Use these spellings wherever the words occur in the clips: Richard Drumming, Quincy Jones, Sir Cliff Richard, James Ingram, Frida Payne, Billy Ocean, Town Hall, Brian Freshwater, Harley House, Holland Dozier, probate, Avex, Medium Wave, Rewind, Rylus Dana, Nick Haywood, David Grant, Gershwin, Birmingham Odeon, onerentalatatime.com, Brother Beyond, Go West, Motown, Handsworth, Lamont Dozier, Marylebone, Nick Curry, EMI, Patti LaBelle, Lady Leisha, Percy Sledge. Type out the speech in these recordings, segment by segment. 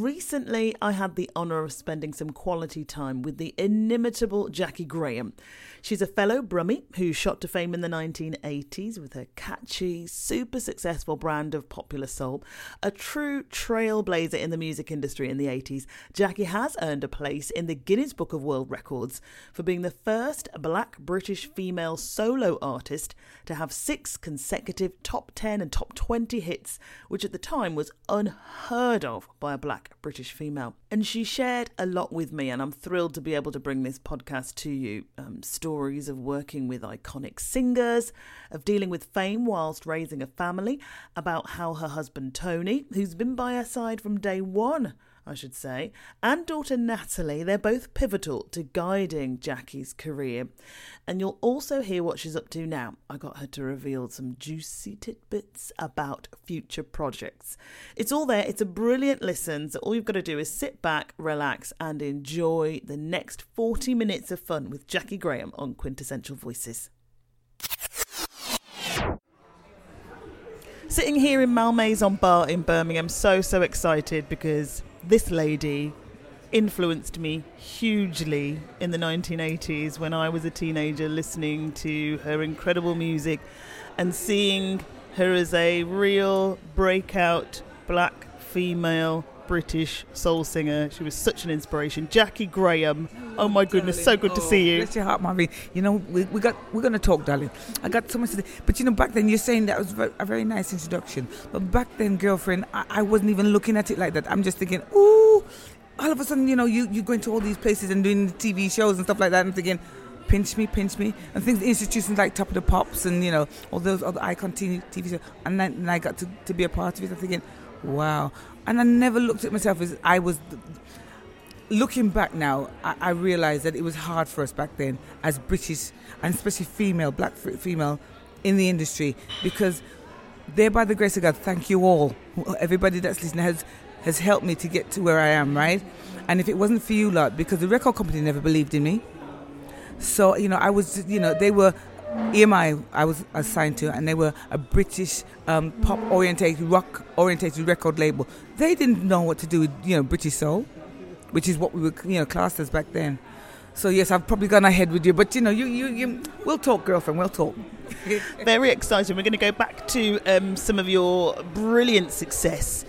Recently, I had the honour of spending some quality time with the inimitable Jaki Graham. She's a fellow Brummie who shot to fame in the 1980s with her catchy, super successful brand of popular soul. A true trailblazer in the music industry in the 80s, Jaki has earned a place in the Guinness Book of World Records for being the first black British female solo artist to have 6 consecutive top 10 and top 20 hits, which at the time was unheard of by a black British female. And she shared a lot with me, and I'm thrilled to be able to bring this podcast to you. Stories of working with iconic singers, of dealing with fame whilst raising a family, about how her husband Tony, who's been by her side from day one, I should say, and daughter Natalie, they're both pivotal to guiding Jaki's career. And you'll also hear what she's up to now. I got her to reveal some juicy tidbits about future projects. It's all there. It's a brilliant listen. So all you've got to do is sit back, relax, and enjoy the next 40 minutes of fun with Jaki Graham on Quintessential Voices. Sitting here in Malmaison Bar in Birmingham, so excited because this lady influenced me hugely in the 1980s when I was a teenager, listening to her incredible music and seeing her as a real breakout black female British soul singer. She was such an inspiration. Jaki Graham. Oh my goodness, darling. So good to see you. Bless your heart, Marvin. You know, we're going to talk, darling. I got so much to say. But you know, back then, you're saying that was a very nice introduction. But back then, girlfriend, I wasn't even looking at it like that. I'm just thinking, ooh, all of a sudden, you know, you're going to all these places and doing TV shows and stuff like that. I'm thinking, pinch me, and things, institutions like Top of the Pops and, you know, all those other icon TV shows. And then I got to be a part of it. I'm thinking, wow. And I never looked at myself as I was. Looking back now, I realise that it was hard for us back then as British, and especially female, black female in the industry, because there, by the grace of God, thank you all. Everybody that's listening has helped me to get to where I am, right? And if it wasn't for you lot, because the record company never believed in me. So, you know, I was, you know, they were, EMI I was assigned to, and they were a British pop-orientated, rock-orientated record label. They didn't know what to do with, you know, British soul, which is what we were, you know, classed as back then. So yes, I've probably gone ahead with you, but you know, you we'll talk, girlfriend, we'll talk. Very exciting. We're going to go back to some of your brilliant success,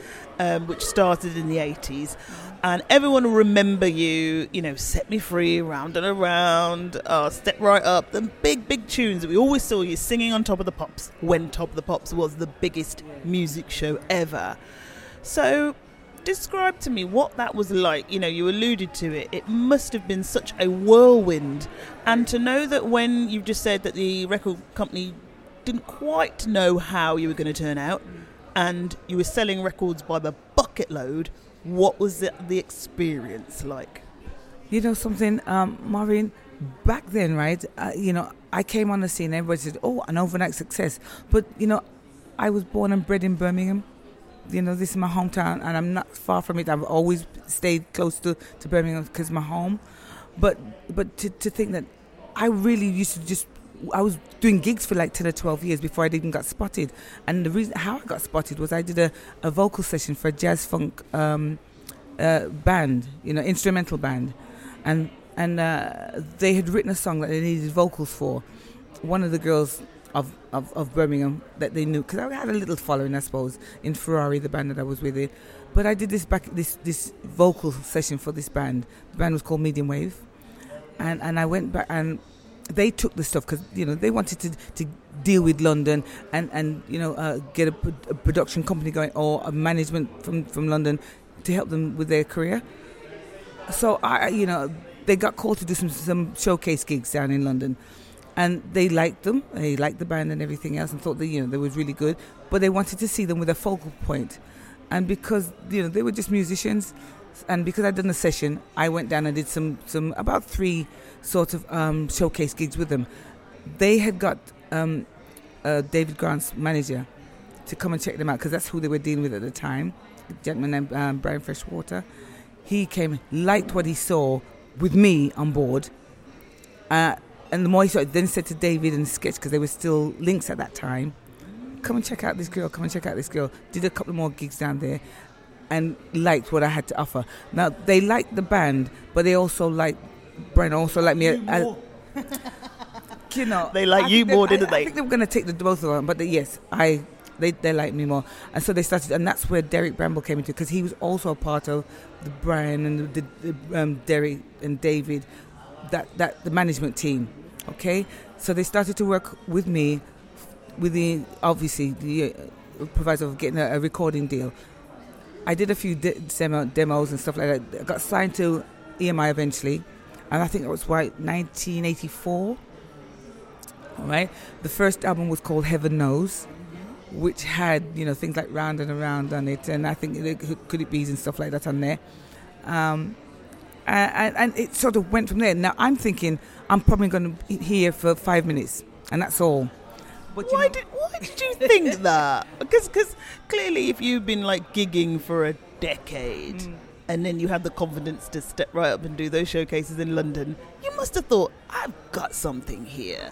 which started in the 80s. And everyone will remember you, you know, Set Me Free, Round and Around, Step Right Up, the big tunes that we always saw you singing on Top of the Pops, when Top of the Pops was the biggest music show ever. So describe to me what that was like. You know, you alluded to it. It must have been such a whirlwind. And to know that when you just said that the record company didn't quite know how you were going to turn out, and you were selling records by the bucket load, what was the experience like? You know something, Maureen, back then, right, you know, I came on the scene, everybody said, oh, an overnight success. But, you know, I was born and bred in Birmingham. You know, this is my hometown, and I'm not far from it. I've always stayed close to Birmingham because it's my home. But to think that I really used to just, I was doing gigs for like 10 or 12 years before I even got spotted. And the reason how I got spotted was I did a vocal session for a jazz funk band, you know, instrumental band. And they had written a song that they needed vocals for. One of the girls of Birmingham that they knew, because I had a little following, I suppose, in Ferrari, the band that I was with it. But I did this vocal session for this band. The band was called Medium Wave, and I went back, and they took the stuff because, you know, they wanted to deal with London and you know, get a production company going, or a management from London to help them with their career. So I, you know, they got called to do some showcase gigs down in London. And they liked them. They liked the band and everything else, and thought that, you know, they were really good. But they wanted to see them with a focal point. And because, you know, they were just musicians, and because I'd done a session, I went down and did some about 3 sort of showcase gigs with them. They had got David Grant's manager to come and check them out, because that's who they were dealing with at the time. A gentleman named Brian Freshwater. He came, liked what he saw with me on board. And the more he saw it, then said to David and Sketch, because they were still links at that time, come and check out this girl. Did a couple more gigs down there. and liked what I had to offer. Now, they liked the band, but they also liked Brian, also liked me. You know, they liked you more, didn't they? I think they were going to take the both of them, but they liked me more. And so they started, and that's where Derek Bramble came into, because he was also a part of the Brian and the Derek and David, that the management team, okay? So they started to work with me with the, obviously, the proviso of getting a recording deal. I did a few demos and stuff like that. I got signed to EMI eventually, and I think it was 1984. All right. The first album was called Heaven Knows, which had, you know, things like Round and Around on it, and I think Could It Be's and stuff like that on there. And it sort of went from there. Now, I'm thinking I'm probably going to be here for 5 minutes, and that's all. But why did you think that? Because clearly if you've been, like, gigging for a decade and then you have the confidence to step right up and do those showcases in London, you must have thought, I've got something here.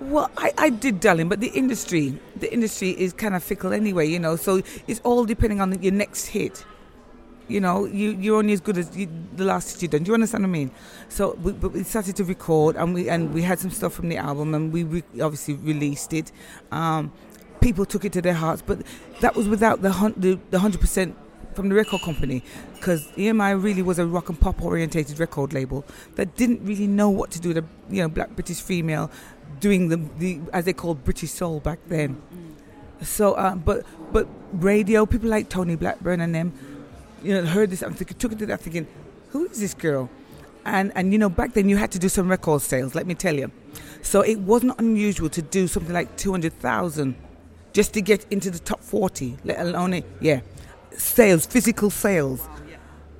Well, I did, darling, but the industry is kind of fickle anyway, you know, so it's all depending on your next hit. You know, you're only as good as the last hit you done. Do you understand what I mean? So we started to record, and we had some stuff from the album, and we obviously released it. People took it to their hearts, but that was without the 100% from the record company, because EMI really was a rock and pop orientated record label that didn't really know what to do with a, you know, black British female doing the as they called British soul back then. So, but radio, people like Tony Blackburn and them, you know, heard this. I'm thinking, took it to that, thinking, who is this girl? And you know, back then you had to do some record sales. Let me tell you, so it wasn't unusual to do something like 200,000 just to get into the top 40, let alone it. Yeah. Sales, physical sales,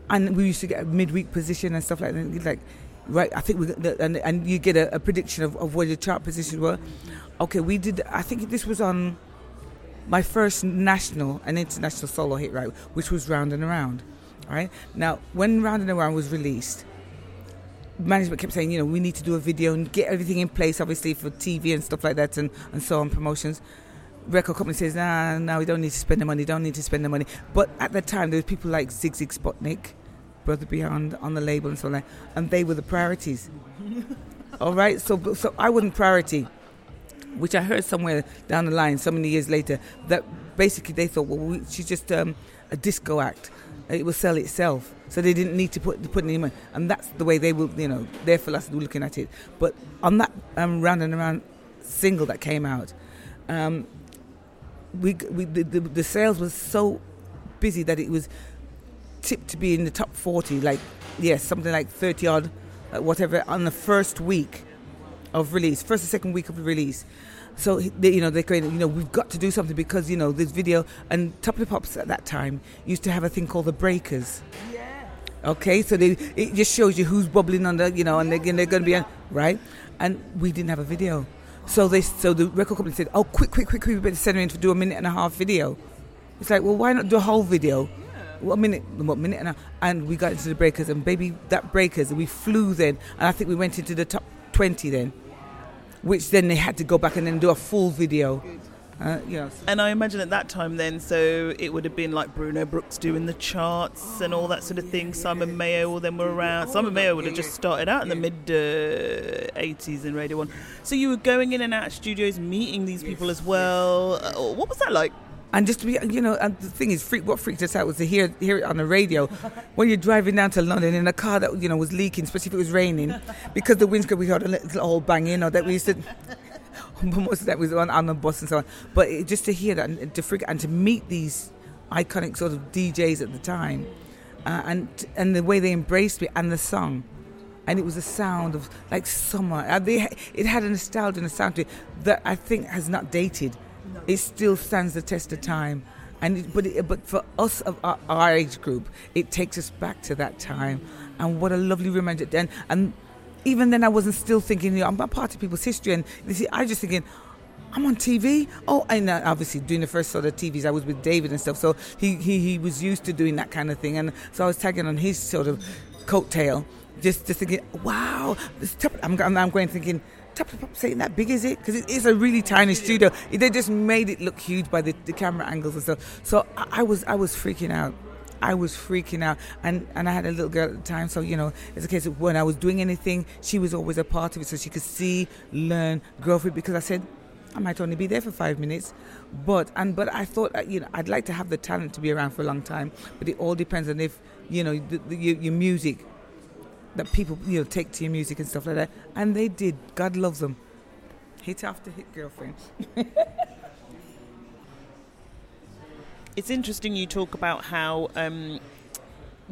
and we used to get a midweek position and stuff like that. You'd like, right, I think and you get a prediction of where your chart positions were. Okay, we did. I think this was on my first national and international solo hit, right, which was Round and Around. All right, now when Round and Around was released, management kept saying, you know, we need to do a video and get everything in place, obviously for TV and stuff like that, and so on, promotions. Record company says, no, we don't need to spend the money, But at the time, there were people like Zig Zig Spotnik, Brother Beyond on the label and so on, and they were the priorities. All right, so I wasn't priority, which I heard somewhere down the line so many years later, that basically they thought, well, she's just a disco act. It will sell itself. So they didn't need to put any money. And that's the way they were, you know, their philosophy looking at it. But on that Round and Around single that came out, the sales was so busy that it was tipped to be in the top 40, like, yeah, something like 30 odd, whatever, on the first week of release, first or second week of the release. So they, you know, they created, you know, we've got to do something, because, you know, this video, and Top of the Pops at that time used to have a thing called the Breakers. Yeah. Okay, so it just shows you who's bubbling under, you know, and they're going to be on, right, and we didn't have a video. So the record company said, oh, quick, we better send her in to do a 1.5-minute video. It's like, well, why not do a whole video? Yeah. Well, a minute and a half. And we got into the Breakers, and baby, that Breakers, and we flew then, and I think we went into the top 20 then, which then they had to go back and then do a full video. You know. And I imagine at that time then, so it would have been like Bruno Brooks doing the charts and all that sort of thing. Yeah. Simon Mayo, all them were around. Simon Mayo would have just started out in the mid-80s in Radio 1. So you were going in and out of studios, meeting these people as well. What was that like? And just to be, you know, and the thing is, what freaked us out was to hear it on the radio when you're driving down to London in a car that, you know, was leaking, especially if it was raining, because the winds could be heard a little old bang in, or that we used to... Most of that was on the bus and so on. But just to hear that and to freak and to meet these iconic sort of DJs at the time, and the way they embraced me and the song, and it was a sound of like summer. It had a nostalgia and a sound to it that I think has not dated. It still stands the test of time. But for us of our age group, it takes us back to that time. And what a lovely reminder. And even then, I wasn't still thinking, you know, I'm a part of people's history. And you see, I just thinking, I'm on TV. Oh, and obviously doing the first sort of TVs, I was with David and stuff. So he was used to doing that kind of thing. And so I was tagging on his sort of coattail, just thinking, wow. I'm going thinking, Top of the Pops ain't that big, is it? Because it is a really tiny studio. They just made it look huge by the camera angles and stuff. So I was freaking out. I was freaking out. And I had a little girl at the time, so, you know, it's a case of when I was doing anything, she was always a part of it, so she could see, learn, grow through it, because I said, I might only be there for 5 minutes, but I thought, you know, I'd like to have the talent to be around for a long time, but it all depends on if, you know, your music, that people, you know, take to your music and stuff like that, and they did. God loves them. Hit after hit, girlfriend. It's interesting you talk about how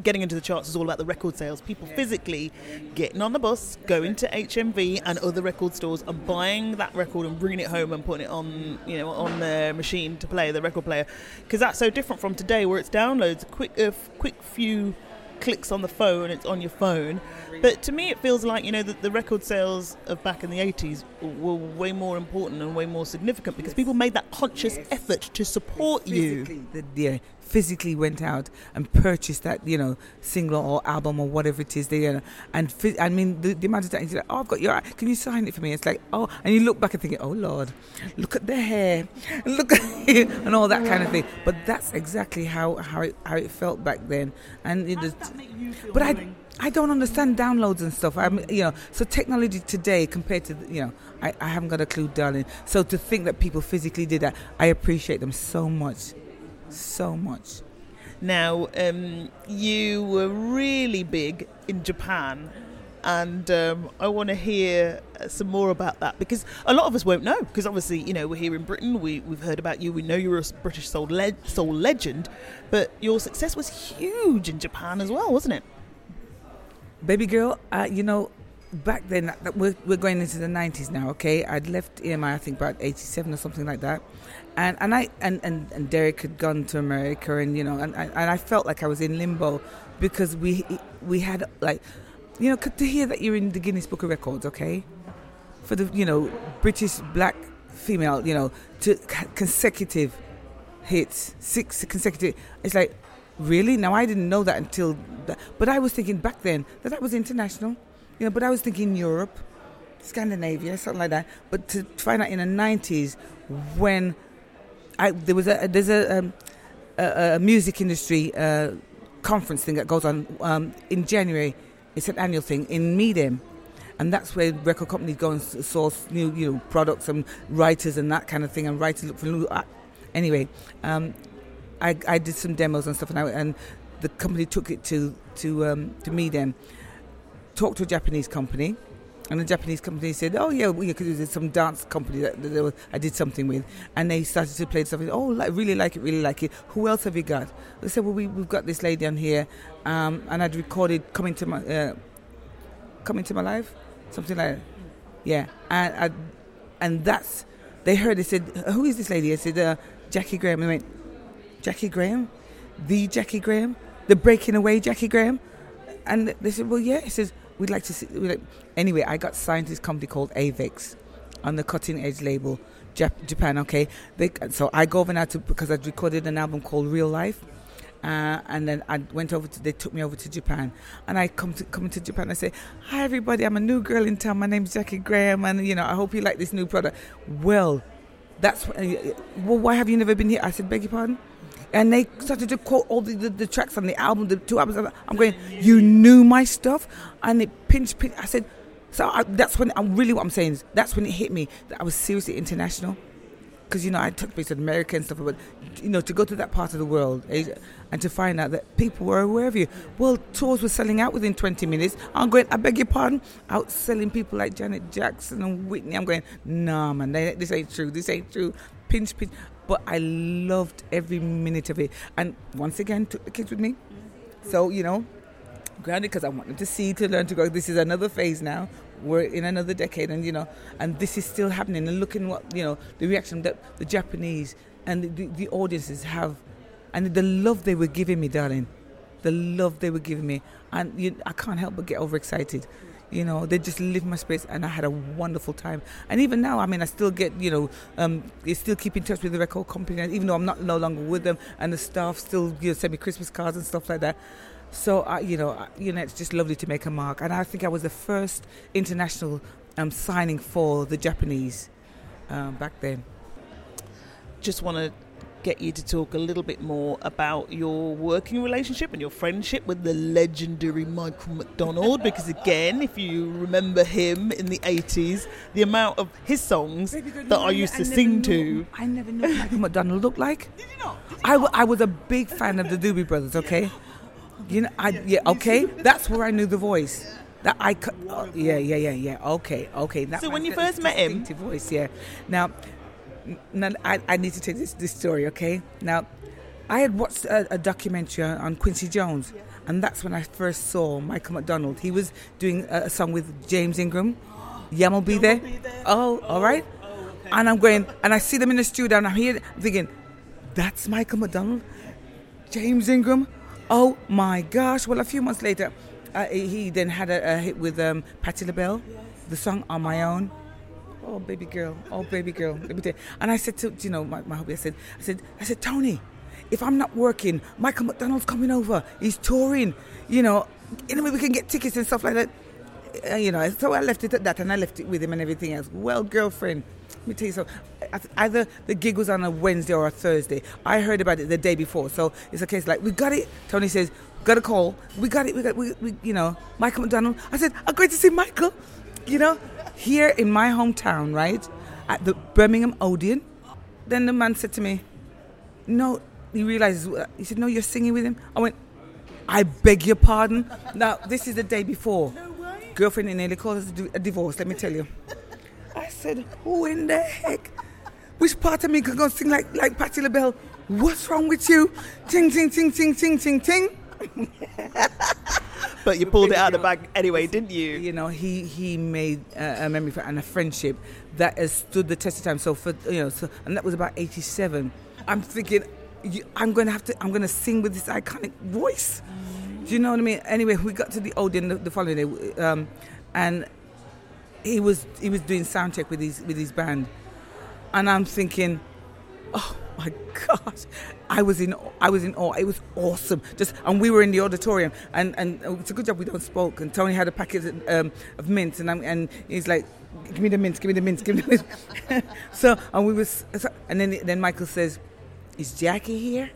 getting into the charts is all about the record sales. People physically getting on the bus, going to HMV and other record stores and buying that record and bringing it home and putting it on, you know, on their machine to play, the record player. Because that's so different from today where it's downloads, quick few clicks on the phone, it's on your phone. But to me it feels like, you know, that the record sales of back in the 80s were way more important and way more significant because people made that conscious effort to support you. Physically went out and purchased that, you know, single or album or whatever it is. They, you know, and I mean, the amount of times you're like, oh, I've got your, can you sign it for me? It's like, oh, and you look back and think, oh Lord, look at the hair, look at it, and all that kind of thing. But that's exactly how it felt back then. And it does. But I don't understand downloads and stuff. I'm, you know, so technology today compared to, you know, I haven't got a clue, darling. So to think that people physically did that, I appreciate them so much. So much. Now, you were really big in Japan, and I want to hear some more about that because a lot of us won't know. Because obviously, you know, we're here in Britain, we've heard about you, we know you're a British soul legend, but your success was huge in Japan as well, wasn't it? Baby girl, you know, back then, we're going into the 90s now, okay? I'd left EMI, I think, about 87 or something like that. And Derek had gone to America, and you know, and I felt like I was in limbo because we had, like, you know, to hear that you're in the Guinness Book of Records, okay, for the, you know, British black female, you know, to consecutive hits, 6 consecutive. It's like, really? Now I didn't know that until, that, but I was thinking back then that was international, you know. But I was thinking Europe, Scandinavia, something like that. But to find out in the 90s when there's a music industry conference thing that goes on in January. It's an annual thing in Medium, and that's where record companies go and source new, you know, products and writers and that kind of thing. And writers look for new. Anyway, I did some demos and stuff, and the company took it to Medium. Talked to a Japanese company. And the Japanese company said, oh, yeah, well, you could do some dance company that I did something with. And they started to play something. Oh, I really like it. Who else have you got? They said, well, we've got this lady on here. And I'd recorded Coming to My Life, something like that. Yeah. And that's, they heard, they said, who is this lady? I said, Jaki Graham. And they went, Jaki Graham? The Jaki Graham? The Breaking Away Jaki Graham? And they said, well, yeah. He says, we'd like to see... Anyway, I got signed to this company called Avex on the Cutting Edge label, Japan, okay? So I go over now because I'd recorded an album called Real Life, and then I went over to... They took me over to Japan, and I come to Japan and I say, hi, everybody, I'm a new girl in town. My name's Jaki Graham, and, you know, I hope you like this new product. Well, that's... Well, why have you never been here? I said, beg your pardon? And they started to quote all the tracks on the album, the 2 albums. I'm going, you knew my stuff? And it pinched. I said, that's when, I'm really, what I'm saying is, that's when it hit me that I was seriously international. Because, you know, I took place in America and stuff, but, you know, to go to that part of the world, Asia, and to find out that people were aware of you. Well, tours were selling out within 20 minutes. I'm going, I beg your pardon? Outselling people like Janet Jackson and Whitney. I'm going, nah, man, this ain't true. Pinch. But I loved every minute of it. And once again, took the kids with me. So, you know, grounded because I want them to see, to learn, to go. This is another phase now. We're in another decade, and, you know, and this is still happening. And looking what, you know, the reaction that the Japanese and the audiences have, and the love they were giving me, darling. The love they were giving me. And I can't help but get overexcited. You know, they just live my space, and I had a wonderful time. And even now, I mean, I still get, you know, they still keep in touch with the record company, even though I'm no longer with them, and the staff still, you know, send me Christmas cards and stuff like that. So, you know, it's just lovely to make a mark. And I think I was the first international signing for the Japanese back then. Just want to get you to talk a little bit more about your working relationship and your friendship with the legendary Michael McDonald, because again, if you remember him in the 80s, the amount of his songs that I used to sing to. I never knew what Michael McDonald looked like. Did you not? I was a big fan of the Doobie Brothers, okay? You know, okay? That's where I knew the voice. Yeah. That I okay. That so when you first met him, voice, yeah. Now I need to tell this story, okay? Now, I had watched a documentary on Quincy Jones, yeah. And that's when I first saw Michael McDonald. He was doing a song with James Ingram, Yam'll Be There. All right. Oh, okay. And I'm going, and I see them in the studio, and I'm here thinking, that's Michael McDonald, James Ingram. Oh my gosh! Well, a few months later. He then had a hit with Patty LaBelle, yes. The song On My Own. Oh, baby girl. And I said to, you know, my hubby, I said, Tony, if I'm not working, Michael McDonald's coming over. He's touring, you know. Anyway, we can get tickets and stuff like that. You know, so I left it at that, and I left it with him and everything else. Well, girlfriend, let me tell you something. Either the gig was on a Wednesday or a Thursday. I heard about it the day before, so it's a case like, we got it. Tony says, got a call. We got it, you know, Michael McDonald. I said, I'm going to see Michael, you know, here in my hometown, right, at the Birmingham Odeon. Then the man said to me, no, he realizes, he said, no, you're singing with him. I went, I beg your pardon? Now, this is the day before. No way. Girlfriend in nearly called us a divorce, let me tell you. I said, who in the heck? Which part of me could go sing like Patti LaBelle? What's wrong with you? Ting, ting, ting, ting, ting, ting, ting. But you pulled it out of the bag anyway, didn't you? You know, he made a memory and a friendship that has stood the test of time. So for and that was about 87. I'm thinking, I'm gonna sing with this iconic voice. Mm. Do you know what I mean? Anyway, we got to the Odeon the following day, and he was doing sound check with his band, and I'm thinking, oh my gosh, I was in awe. It was awesome. And we were in the auditorium, and it's a good job we don't smoke. And Tony had a packet of mints, and he's like, give me the mints. So and we was, and then Michael says, is Jackie here?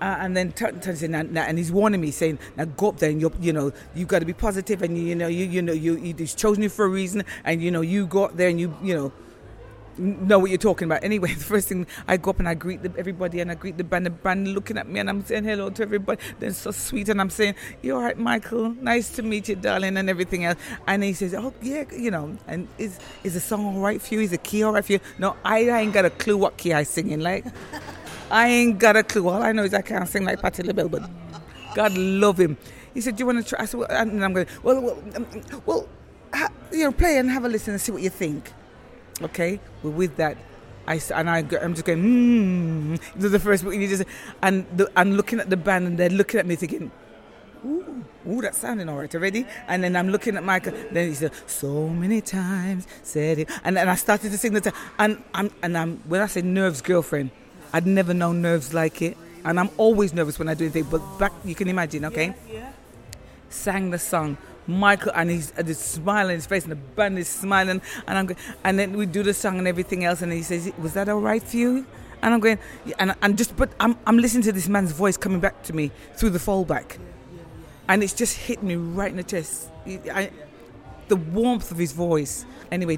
And then Tony said, now, and he's warning me, saying, now go up there, and you've got to be positive, and he's chosen you for a reason, and you go up there, and know what you're talking about. Anyway, the first thing, I go up and I greet everybody, and I greet the band. The band looking at me, and I'm saying hello to everybody. They're so sweet, and I'm saying, "You all right, Michael? Nice to meet you, darling," and everything else. And he says, "Oh yeah, And is the song all right for you? Is the key all right for you?" No, I ain't got a clue what key I singing. Like, I ain't got a clue. All I know is I can't sing like Patti LaBelle, but God love him. He said, "Do you want to try?" I said, and I'm going, "Well, play and have a listen and see what you think." Okay, well, with that, I'm just going, the first book, and looking at the band, and they're looking at me thinking, ooh, that's sounding all right already. And then I'm looking at Michael, then he said, so many times, said it. And then I started to sing the time. And when I say nerves, girlfriend, I'd never known nerves like it. And I'm always nervous when I do anything, but back, you can imagine, okay? Yeah. Sang the song. Michael, and he's this smile on his face, and the band is smiling, and I'm going, and then we do the song and everything else, and he says, "Was that all right for you?" And I'm going, but I'm listening to this man's voice coming back to me through the fallback, and it's just hit me right in the chest. The warmth of his voice. Anyway,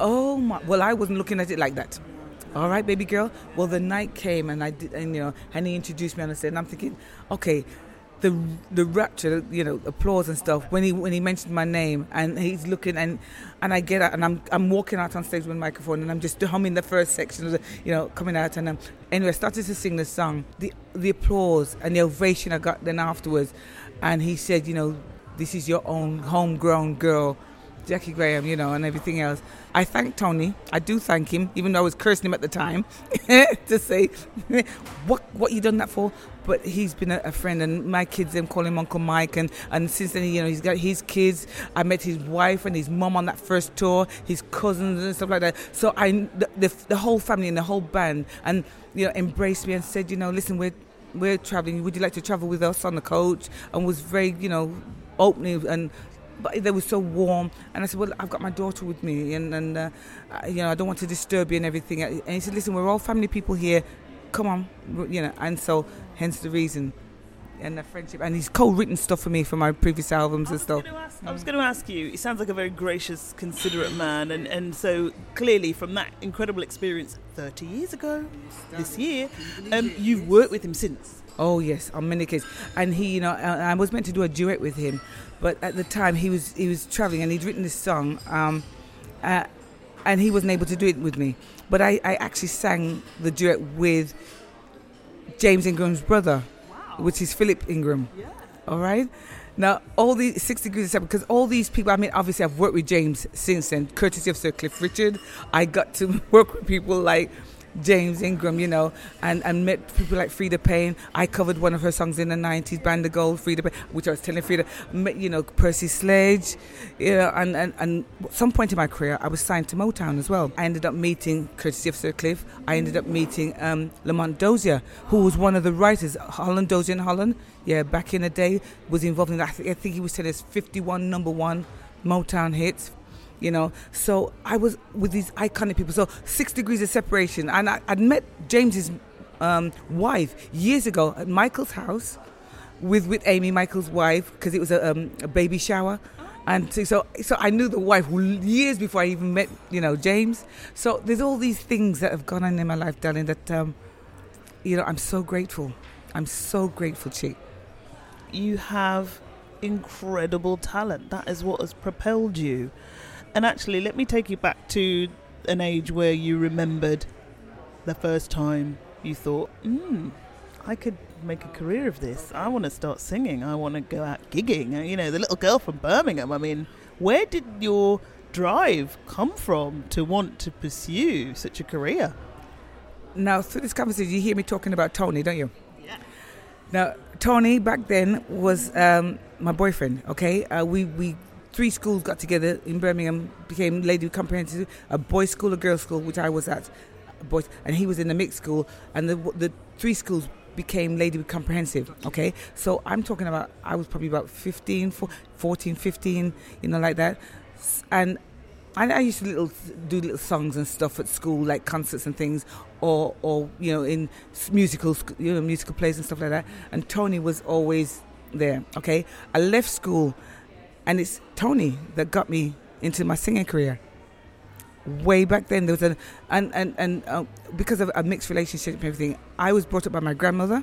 oh my! Well, I wasn't looking at it like that. All right, baby girl. Well, the night came, and I did, and and he introduced me, and I said, and I'm thinking, okay. The rapture, applause and stuff when he mentioned my name, and he's looking, and I get out, and I'm walking out on stage with a microphone, and I'm just humming the first section of the, coming out, and anyway I started to sing the song, the applause and the ovation I got then afterwards, and he said, this is your own homegrown girl, Jaki Graham, and everything else. I thank Tony. I do thank him, even though I was cursing him at the time, to say, what you done that for? But he's been a friend, and my kids, them call him Uncle Mike, and since then, he's got his kids. I met his wife and his mum on that first tour, his cousins and stuff like that. So the whole family and the whole band, and, embraced me and said, listen, we're traveling. Would you like to travel with us on the coach? And was very, opening and But they were so warm, and I said, well, I've got my daughter with me, and you know, I don't want to disturb you and everything. And he said, listen, we're all family people here, come on, you know. And so hence the reason and the friendship. And he's co-written stuff for me for my previous albums and stuff. I was going to ask you, he sounds like a very gracious, considerate man, and so clearly from that incredible experience 30 years ago this year, you've worked with him since. Oh yes, on many occasions. And he, you know, I was meant to do a duet with him, but at the time he was travelling and he'd written this song, and he wasn't able to do it with me. But I actually sang the duet with James Ingram's brother, which is Philip Ingram. Yeah. All right. Now, all these 6 degrees of separate, because all these people, I mean, obviously I've worked with James since then, courtesy of Sir Cliff Richard. I got to work with people like James Ingram, you know, and met people like Frida Payne. I covered one of her songs in the 90s, Band of Gold, Frida Payne, which I was telling Frida, met, you know, Percy Sledge, you know, and at some point in my career, I was signed to Motown as well. I ended up meeting, courtesy of Sir Cliff, I ended up meeting Lamont Dozier, who was one of the writers, Holland Dozier in Holland, yeah, back in the day, was involved in that. I think he was telling us 51 number one Motown hits. You know, so I was with these iconic people. So 6 degrees of separation. And I'd met James's wife years ago at Michael's house with Amy, Michael's wife, because it was a baby shower. And so I knew the wife years before I even met, you know, James. So there's all these things that have gone on in my life, darling, that, you know, I'm so grateful. I'm so grateful, Chick. You have incredible talent. That is what has propelled you. And actually, let me take you back to an age where you remembered the first time you thought, I could make a career of this. I want to start singing. I want to go out gigging. You know, the little girl from Birmingham. I mean, where did your drive come from to want to pursue such a career? Now, through this conversation, you hear me talking about Tony, don't you? Yeah. Now, Tony back then was my boyfriend, okay? We three schools got together in Birmingham, became Lady Comprehensive, a boys' school, a girls' school, which I was at, boys, and he was in a mixed school, and the three schools became Lady Comprehensive, okay? So I'm talking about, I was probably about 14, 15, you know, like that. And I used to do little songs and stuff at school, like concerts and things, or you know, in musicals, you know, musical plays and stuff like that. And Tony was always there, okay? I left school, and it's Tony that got me into my singing career. Way back then, there was and because of a mixed relationship and everything, I was brought up by my grandmother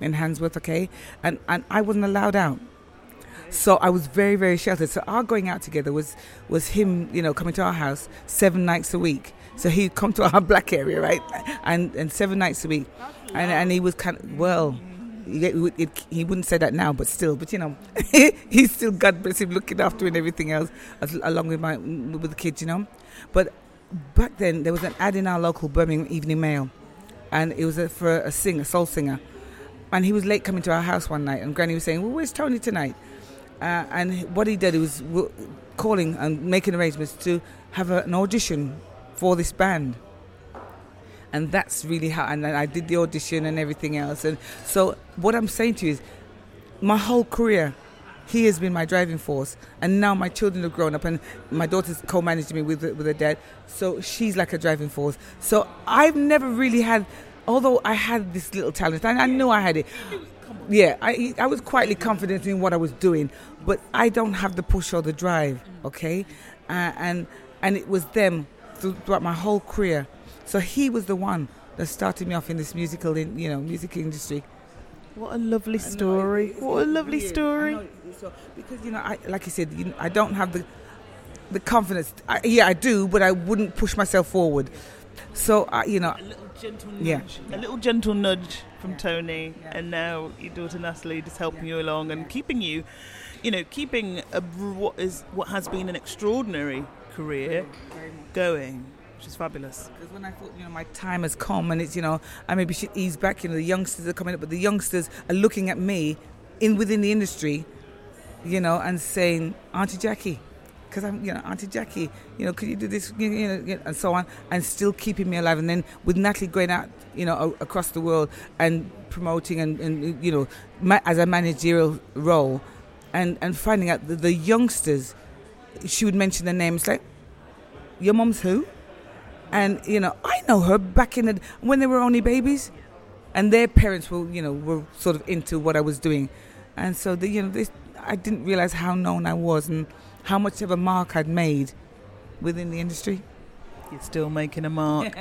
in Handsworth, okay? And I wasn't allowed out. So I was very, very sheltered. So our going out together was him, you know, coming to our house 7 nights a week. So he'd come to our black area, right? And 7 nights a week. And he was kind of, well... He wouldn't say that now, but you know, he's still, God bless him, looking after and everything else, along with the kids, you know. But back then, there was an ad in our local Birmingham Evening Mail, and it was for a soul singer. And he was late coming to our house one night, and Granny was saying, well, where's Tony tonight? And what he did, he was calling and making arrangements to have an audition for this band. And that's really how, and I did the audition and everything else. And so what I'm saying to you is, my whole career, he has been my driving force. And now my children have grown up, and my daughter's co-managing me with her dad. So she's like a driving force. So I've never really had, although I had this little talent, and I knew I had it. Yeah, I was quietly confident in what I was doing, but I don't have the push or the drive, okay? And it was them throughout my whole career. So he was the one that started me off in this musical, music industry. What a lovely story! What a lovely story! Because like you said, I don't have the confidence. I do, but I wouldn't push myself forward. So a little gentle nudge. Yeah. A little gentle nudge from Tony, and now your daughter Natalie is helping you along and keeping you, keeping what has been an extraordinary career going. Which is fabulous. Because when I thought, my time has come, and it's, I maybe should ease back, the youngsters are coming up, but the youngsters are looking at me within the industry, and saying, Auntie Jackie, because I'm, Auntie Jackie, could you do this, and so on, and still keeping me alive. And then with Natalie going out, across the world and promoting and as a managerial role, and finding out that the youngsters, she would mention their names like, your mom's who? And, you know, I know her back in the, when they were only babies. And their parents were, you know, were sort of into what I was doing. And so, I didn't realize how known I was and how much of a mark I'd made within the industry. You're still making a mark.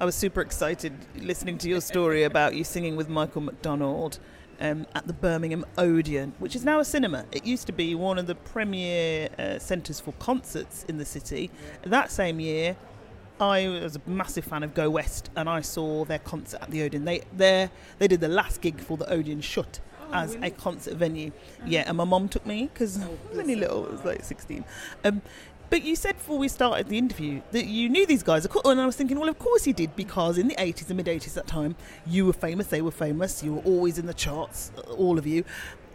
I was super excited listening to your story about you singing with Michael McDonald at the Birmingham Odeon, which is now a cinema. It used to be one of the premier centres for concerts in the city. That same year, I was a massive fan of Go West, and I saw their concert at the Odeon. They did the last gig for the Odeon shut as a concert venue. Yeah, and my mum took me because I was only little. I was like 16. But you said before we started the interview that you knew these guys. And I was thinking, well, of course you did, because in the 80s and mid-80s at that time, you were famous, they were famous, you were always in the charts, all of you.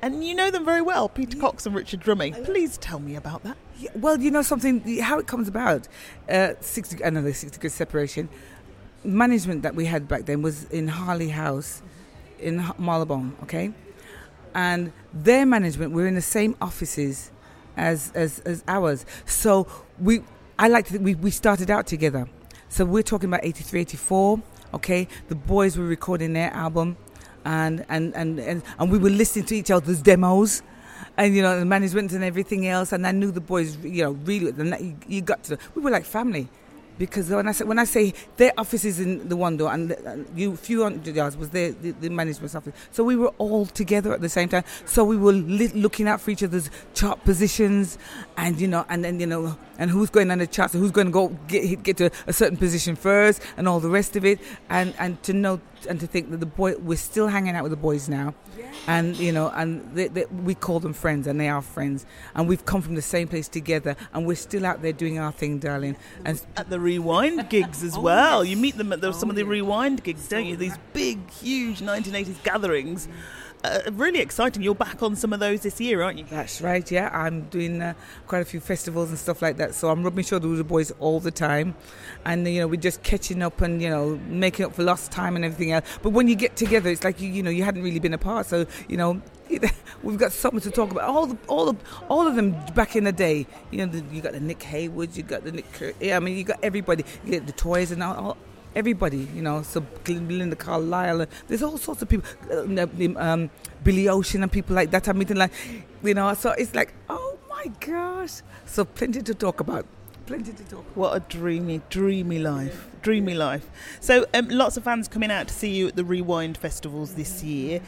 And you know them very well, Peter Cox and Richard Drumming. Please tell me about that. Yeah, well, you know something, how it comes about. 6 degrees separation. Management that we had back then was in Harley House in Marylebone, okay? And their management were in the same offices as ours. So we started out together. So we're talking about 83, 84, okay? The boys were recording their album and we were listening to each other's demos and, you know, the management and everything else, and I knew the boys, you know, really, and you got to them. We were like family, because when I say their office is in the one door and a few hundred yards was the management's office. So we were all together at the same time. So we were looking out for each other's chart positions and who's going on the charts, who's going to go get to a certain position first and all the rest of it. And to know and to think that we're still hanging out with the boys now. Yeah. And, you know, and we call them friends, and they are friends. And we've come from the same place together, and we're still out there doing our thing, darling. And at the Rewind gigs as well. Yes. You meet them at some of the Rewind gigs, don't you? These big, huge 1980s gatherings. Really exciting. You're back on some of those this year, aren't you? That's right, yeah. I'm doing quite a few festivals and stuff like that, so I'm rubbing shoulders with the boys all the time, and we're just catching up and making up for lost time and everything else. But when you get together, it's like you hadn't really been apart, so we've got something to talk about. All of them back in the day, you got the Nick Haywoods, you got the Nick Curry, you got everybody, you get the Toys and all everybody, so Linda Carlisle, there's all sorts of people, Billy Ocean and people like that I'm meeting, so it's like, oh my gosh, so plenty to talk about. What a dreamy life. So lots of fans coming out to see you at the Rewind festivals this year.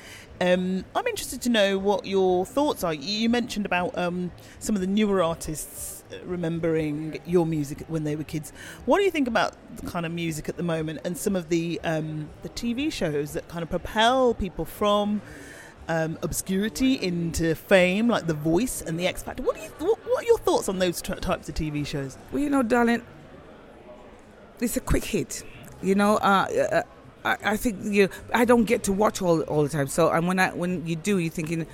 I'm interested to know what your thoughts are. You mentioned about some of the newer artists remembering your music when they were kids. What do you think about the kind of music at the moment and some of the TV shows that kind of propel people from obscurity into fame, like The Voice and The X Factor? What are your thoughts on those types of TV shows? Well, darling, it's a quick hit. I think I don't get to watch all the time. So, and when you do, you're thinking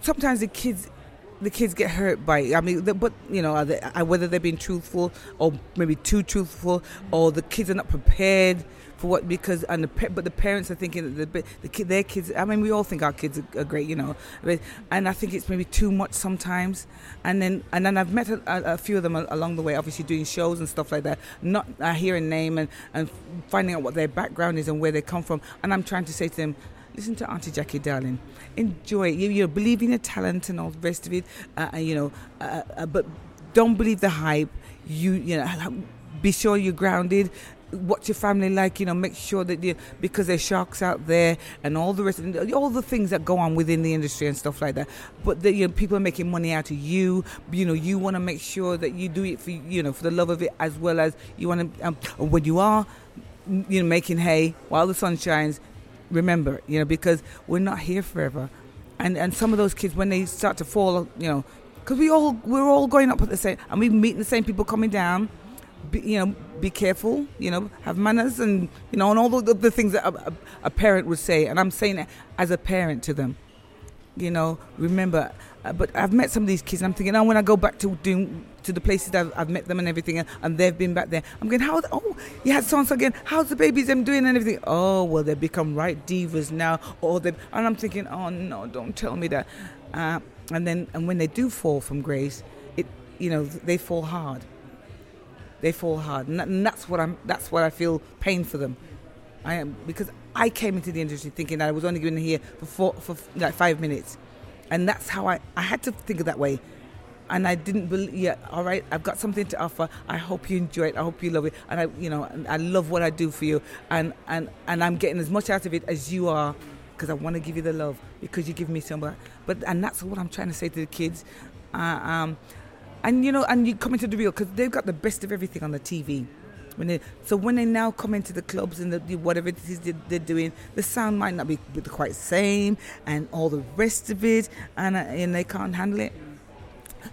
sometimes the kids get hurt by it. I mean, whether they're being truthful or maybe too truthful, or the kids are not prepared for what, but the parents are thinking that their kids. I mean, we all think our kids are great, and I think it's maybe too much sometimes. And then I've met a few of them along the way, obviously doing shows and stuff like that. Not hearing name and finding out what their background is and where they come from. And I'm trying to say to them, listen to Auntie Jackie, darling. Enjoy it. You believe in your talent and all the rest of it, but don't believe the hype. Be sure you're grounded. What's your family like? Make sure that because there's sharks out there and all the rest of it, all the things that go on within the industry and stuff like that. But that people are making money out of you. You want to make sure that you do it for for the love of it, as well as you want to. When you are, making hay while the sun shines. Remember, because we're not here forever, and some of those kids when they start to fall, because we're all going up at the same, and we meet the same people coming down. Be careful, have manners, and and all the things that a parent would say, and I'm saying it as a parent to them. you know, remember. But I've met some of these kids, and I'm thinking, oh, when I go back to the places that I've met them and everything, and they've been back there, I'm going, oh, you had so-and-so again, how's the babies them doing and everything? Oh, well, they've become right divas now. And I'm thinking, oh, no, don't tell me that. And when they do fall from grace, they fall hard. And that's what I feel pain for them. I am, because I came into the industry thinking that I was only going to hear for like 5 minutes. And that's how I had to think of that way. And I didn't believe, all right, I've got something to offer. I hope you enjoy it. I hope you love it. And I love what I do for you. And I'm getting as much out of it as you are, because I want to give you the love, because you give me some of that. And that's what I'm trying to say to the kids. And you come into the real, because they've got the best of everything on the TV. When they now come into the clubs and whatever it is they're doing, the sound might not be quite the same and all the rest of it, and they can't handle it.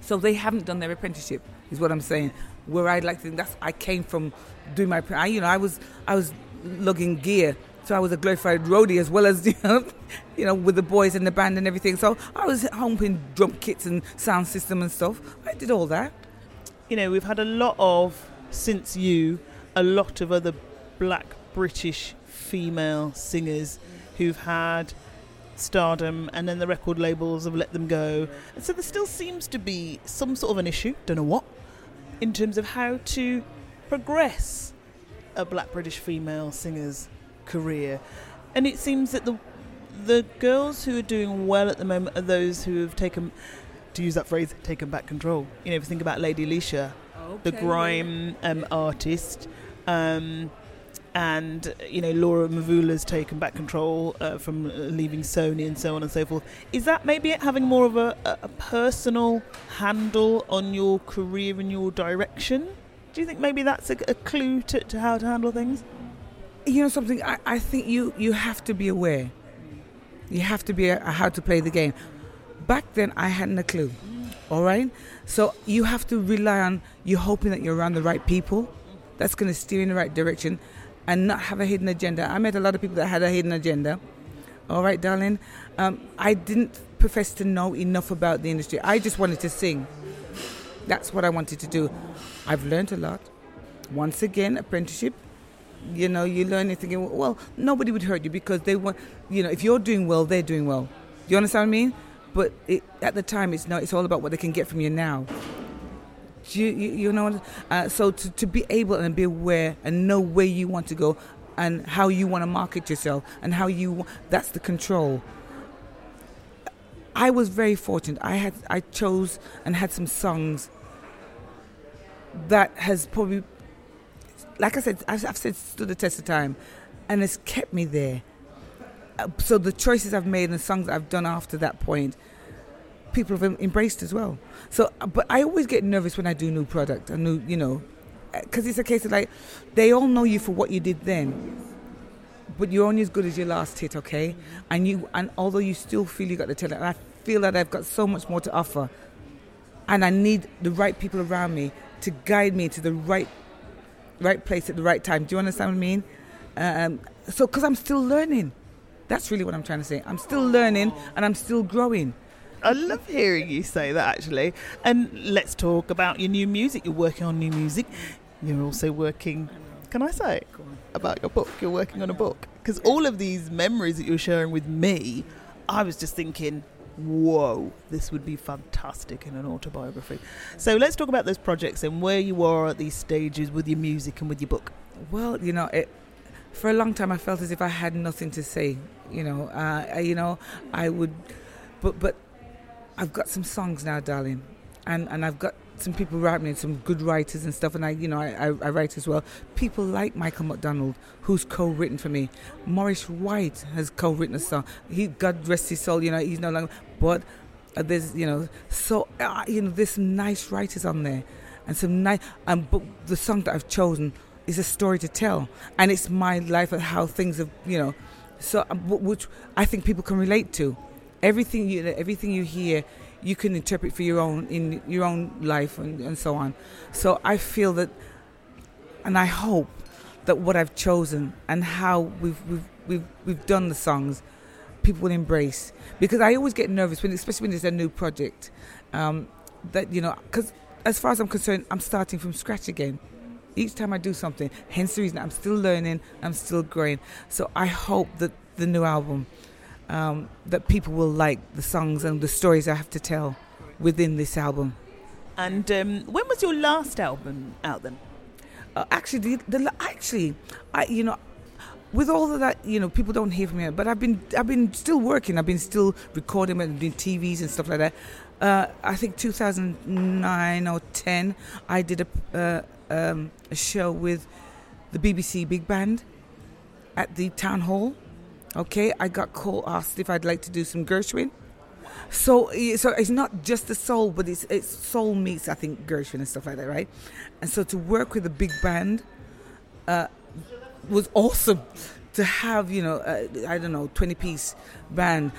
So they haven't done their apprenticeship, is what I'm saying. Where I'd like to think I came from doing my, I was lugging gear, so I was a glorified roadie as well as, with the boys and the band and everything. So I was humping drum kits and sound system and stuff. I did all that. We've had a lot of other black British female singers who've had stardom, and then the record labels have let them go. And so there still seems to be some sort of an issue, don't know what, in terms of how to progress a black British female singer's career. And it seems that the girls who are doing well at the moment are those who have taken, to use that phrase, taken back control. If you think about Lady Leisha, the grime artist, and Laura Mvula's taken back control from leaving Sony and so on and so forth. Is that maybe it, having more of a personal handle on your career and your direction? Do you think maybe that's a clue to how to handle things? Something, I think you have to be aware. You have to be how to play the game. Back then, I hadn't a clue. All right? So you have to rely on you hoping that you're around the right people that's going to steer you in the right direction and not have a hidden agenda. I met a lot of people that had a hidden agenda. All right, darling? I didn't profess to know enough about the industry. I just wanted to sing. That's what I wanted to do. I've learned a lot. Once again, apprenticeship. You learn and thinking, well, nobody would hurt you because they want, if you're doing well, they're doing well. Do you understand what I mean? But at the time, it's all about what they can get from you now. So to be able and be aware and know where you want to go and how you want to market yourself and that's the control. I was very fortunate. I chose and had some songs that has probably, like I said, I've said stood the test of time and has kept me there. So the choices I've made and the songs that I've done after that point, people have embraced as well. So, but I always get nervous when I do new product, and new, because it's a case of like, they all know you for what you did then, but you're only as good as your last hit, okay? And although you still feel you got the talent, and I feel that I've got so much more to offer, and I need the right people around me to guide me to the right place at the right time. Do you understand what I mean? Because I'm still learning. That's really what I'm trying to say. I'm still learning and I'm still growing. I love hearing you say that, actually. And let's talk about your new music. You're working on new music. You're also working, can I say, about your book? You're working on a book. Because all of these memories that you're sharing with me, I was just thinking, whoa, this would be fantastic in an autobiography. So let's talk about those projects and where you are at these stages with your music and with your book. Well, for a long time, I felt as if I had nothing to say. I would, but I've got some songs now, darling, and I've got some people writing me, some good writers and stuff, and I write as well. People like Michael McDonald, who's co-written for me. Maurice White has co-written a song. He, God rest his soul, he's no longer. But there's, there's some nice writers on there, and some nice. But the song that I've chosen is a story to tell, and it's my life and how things have, So, which I think people can relate to. Everything you hear, you can interpret for your own in your own life and so on. So I feel that, and I hope that what I've chosen and how we've done the songs people will embrace. Because I always get nervous, especially when there's a new project. That, you know, because as far as I'm concerned, I'm starting from scratch again. Each time I do something, hence the reason I'm still learning, I'm still growing. So I hope that the new album, that people will like the songs and the stories I have to tell within this album. And when was your last album out then? Actually, I you know, with all of that, you know, people don't hear from me. But I've been still working. I've been still recording and doing TVs and stuff like that. I think 2009 or 10, I did a show with the BBC Big Band at the Town Hall. Okay, I got asked if I'd like to do some Gershwin. So it's not just the soul, but it's soul meets, I think, Gershwin and stuff like that, right? And so to work with a big band was awesome. To have, you know, I don't know, 20-piece band,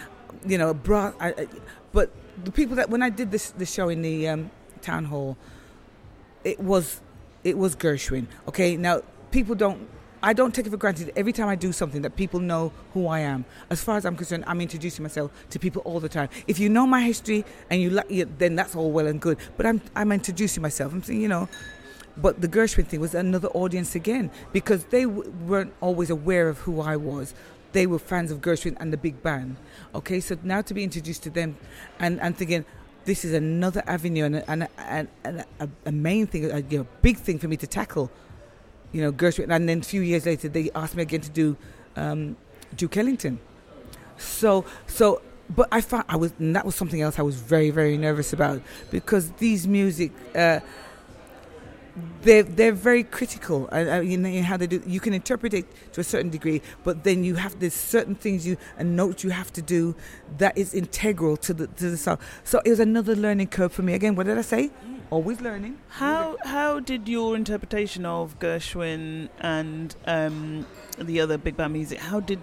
you know, but the people that, when I did this show in the Town Hall, it was Gershwin. Okay, now people don't. I don't take it for granted every time I do something that people know who I am. As far as I'm concerned, I'm introducing myself to people all the time. If you know my history and you like it, then that's all well and good. But I'm introducing myself. I'm saying, you know, but the Gershwin thing was another audience again, because they weren't always aware of who I was. They were fans of Gershwin and the big band. Okay, so now to be introduced to them and thinking, this is another avenue and a main thing, a big thing for me to tackle. You know, Gershwin, and then a few years later, they asked me again to do Duke Ellington. But I found that was something else I was very, very nervous about, because these music, they're very critical. You know how they do. You can interpret it to a certain degree, but then there's certain things and notes you have to do that is integral to the song. So it was another learning curve for me. Again, what did I say? Always learning. How did your interpretation of Gershwin and the other big band music, how did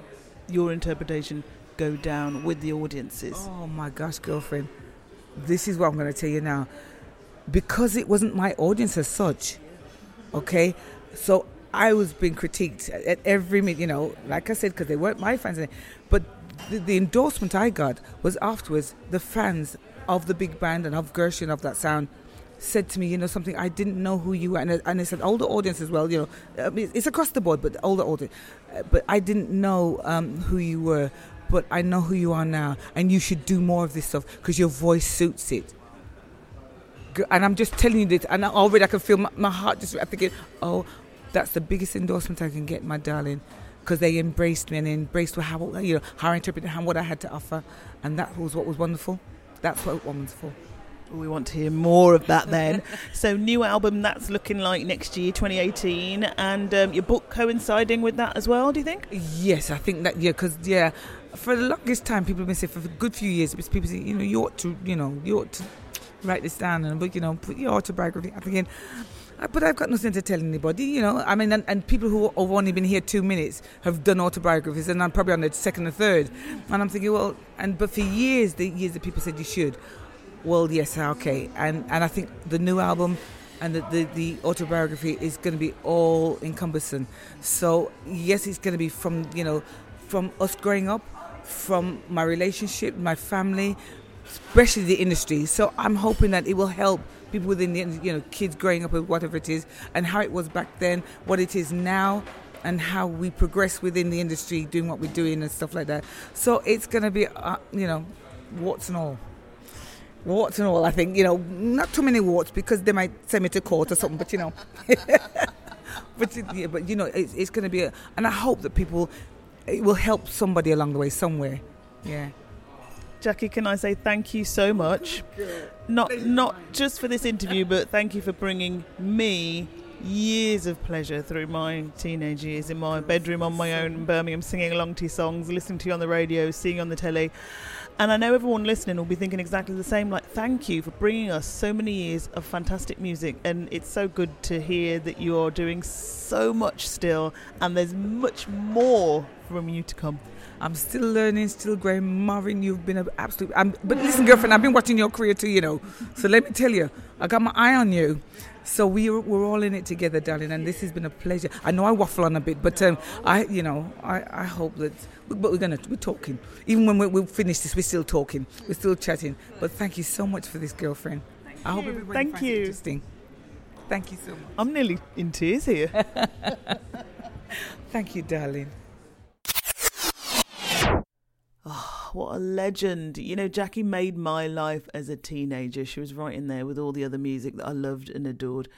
your interpretation go down with the audiences? Oh my gosh, girlfriend. This is what I'm going to tell you now. Because it wasn't my audience as such, okay? So I was being critiqued at every meeting, you know, like I said, because they weren't my fans. But the endorsement I got was afterwards the fans of the big band and of Gershwin, of that sound, said to me, you know, something, I didn't know who you were, and it's an older audience as well, you know, I mean, it's across the board, but the older audience, but I didn't know who you were, but I know who you are now, and you should do more of this stuff, because your voice suits it. And I'm just telling you this, and already I can feel my heart just thinking, oh, that's the biggest endorsement I can get, my darling, because they embraced me, and they embraced how, you know, how I interpreted, how, what I had to offer, and that was what was wonderful. That's what wonderful. We want to hear more of that then. So new album, that's looking like next year, 2018. And your book coinciding with that as well, do you think? Yes, I think that, yeah, because, yeah, for the longest time, people have been saying, for a good few years, people say, you know, you ought to write this down in a book, you know, put your autobiography up again. But I've got nothing to tell anybody, you know. I mean, and people who have only been here 2 minutes have done autobiographies, and I'm probably on the second or third. And I'm thinking, well, but for years, the years that people said you should. Well, yes, okay, and I think the new album and the autobiography is going to be all encompassing. So yes, it's going to be from, you know, from us growing up, from my relationship, my family, especially the industry. So I'm hoping that it will help people within the, you know, kids growing up with whatever it is, and how it was back then, what it is now, and how we progress within the industry, doing what we're doing and stuff like that. So it's going to be, you know, warts and all. Warts and all, I think, you know, not too many warts, because they might send me to court or something, but, you know. But, you know, it's going to be, and I hope that it will help somebody along the way somewhere, yeah. Jackie, can I say thank you so much? Not just for this interview, but thank you for bringing me years of pleasure through my teenage years in my bedroom on my own in Birmingham, singing along to your songs, listening to you on the radio, seeing you on the telly. And I know everyone listening will be thinking exactly the same, like, thank you for bringing us so many years of fantastic music. And it's so good to hear that you are doing so much still, and there's much more from you to come. I'm still learning, still growing. Marvin, you've been an absolute... but listen, girlfriend, I've been watching your career too, you know. So let me tell you, I got my eye on you. So we're all in it together, darling, and this has been a pleasure. I know I waffle on a bit, but I hope that... But we're talking. Even when we're finished this, we're still talking. We're still chatting. But thank you so much for this, girlfriend. I hope everybody finds it interesting. Thank you so much. I'm nearly in tears here. Thank you, darling. Oh, what a legend. You know, Jackie made my life as a teenager. She was right in there with all the other music that I loved and adored.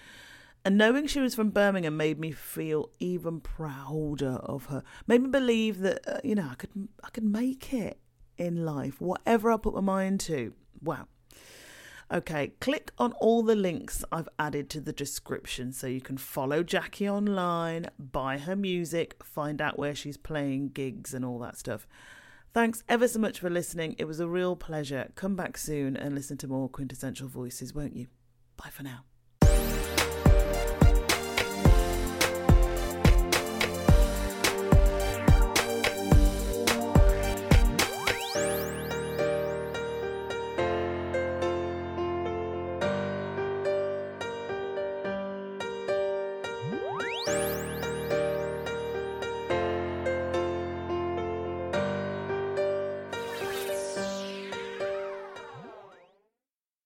And knowing she was from Birmingham made me feel even prouder of her. Made me believe that, I could make it in life, whatever I put my mind to. Wow. Okay, click on all the links I've added to the description so you can follow Jackie online, buy her music, find out where she's playing gigs and all that stuff. Thanks ever so much for listening. It was a real pleasure. Come back soon and listen to more Quintessential Voices, won't you? Bye for now.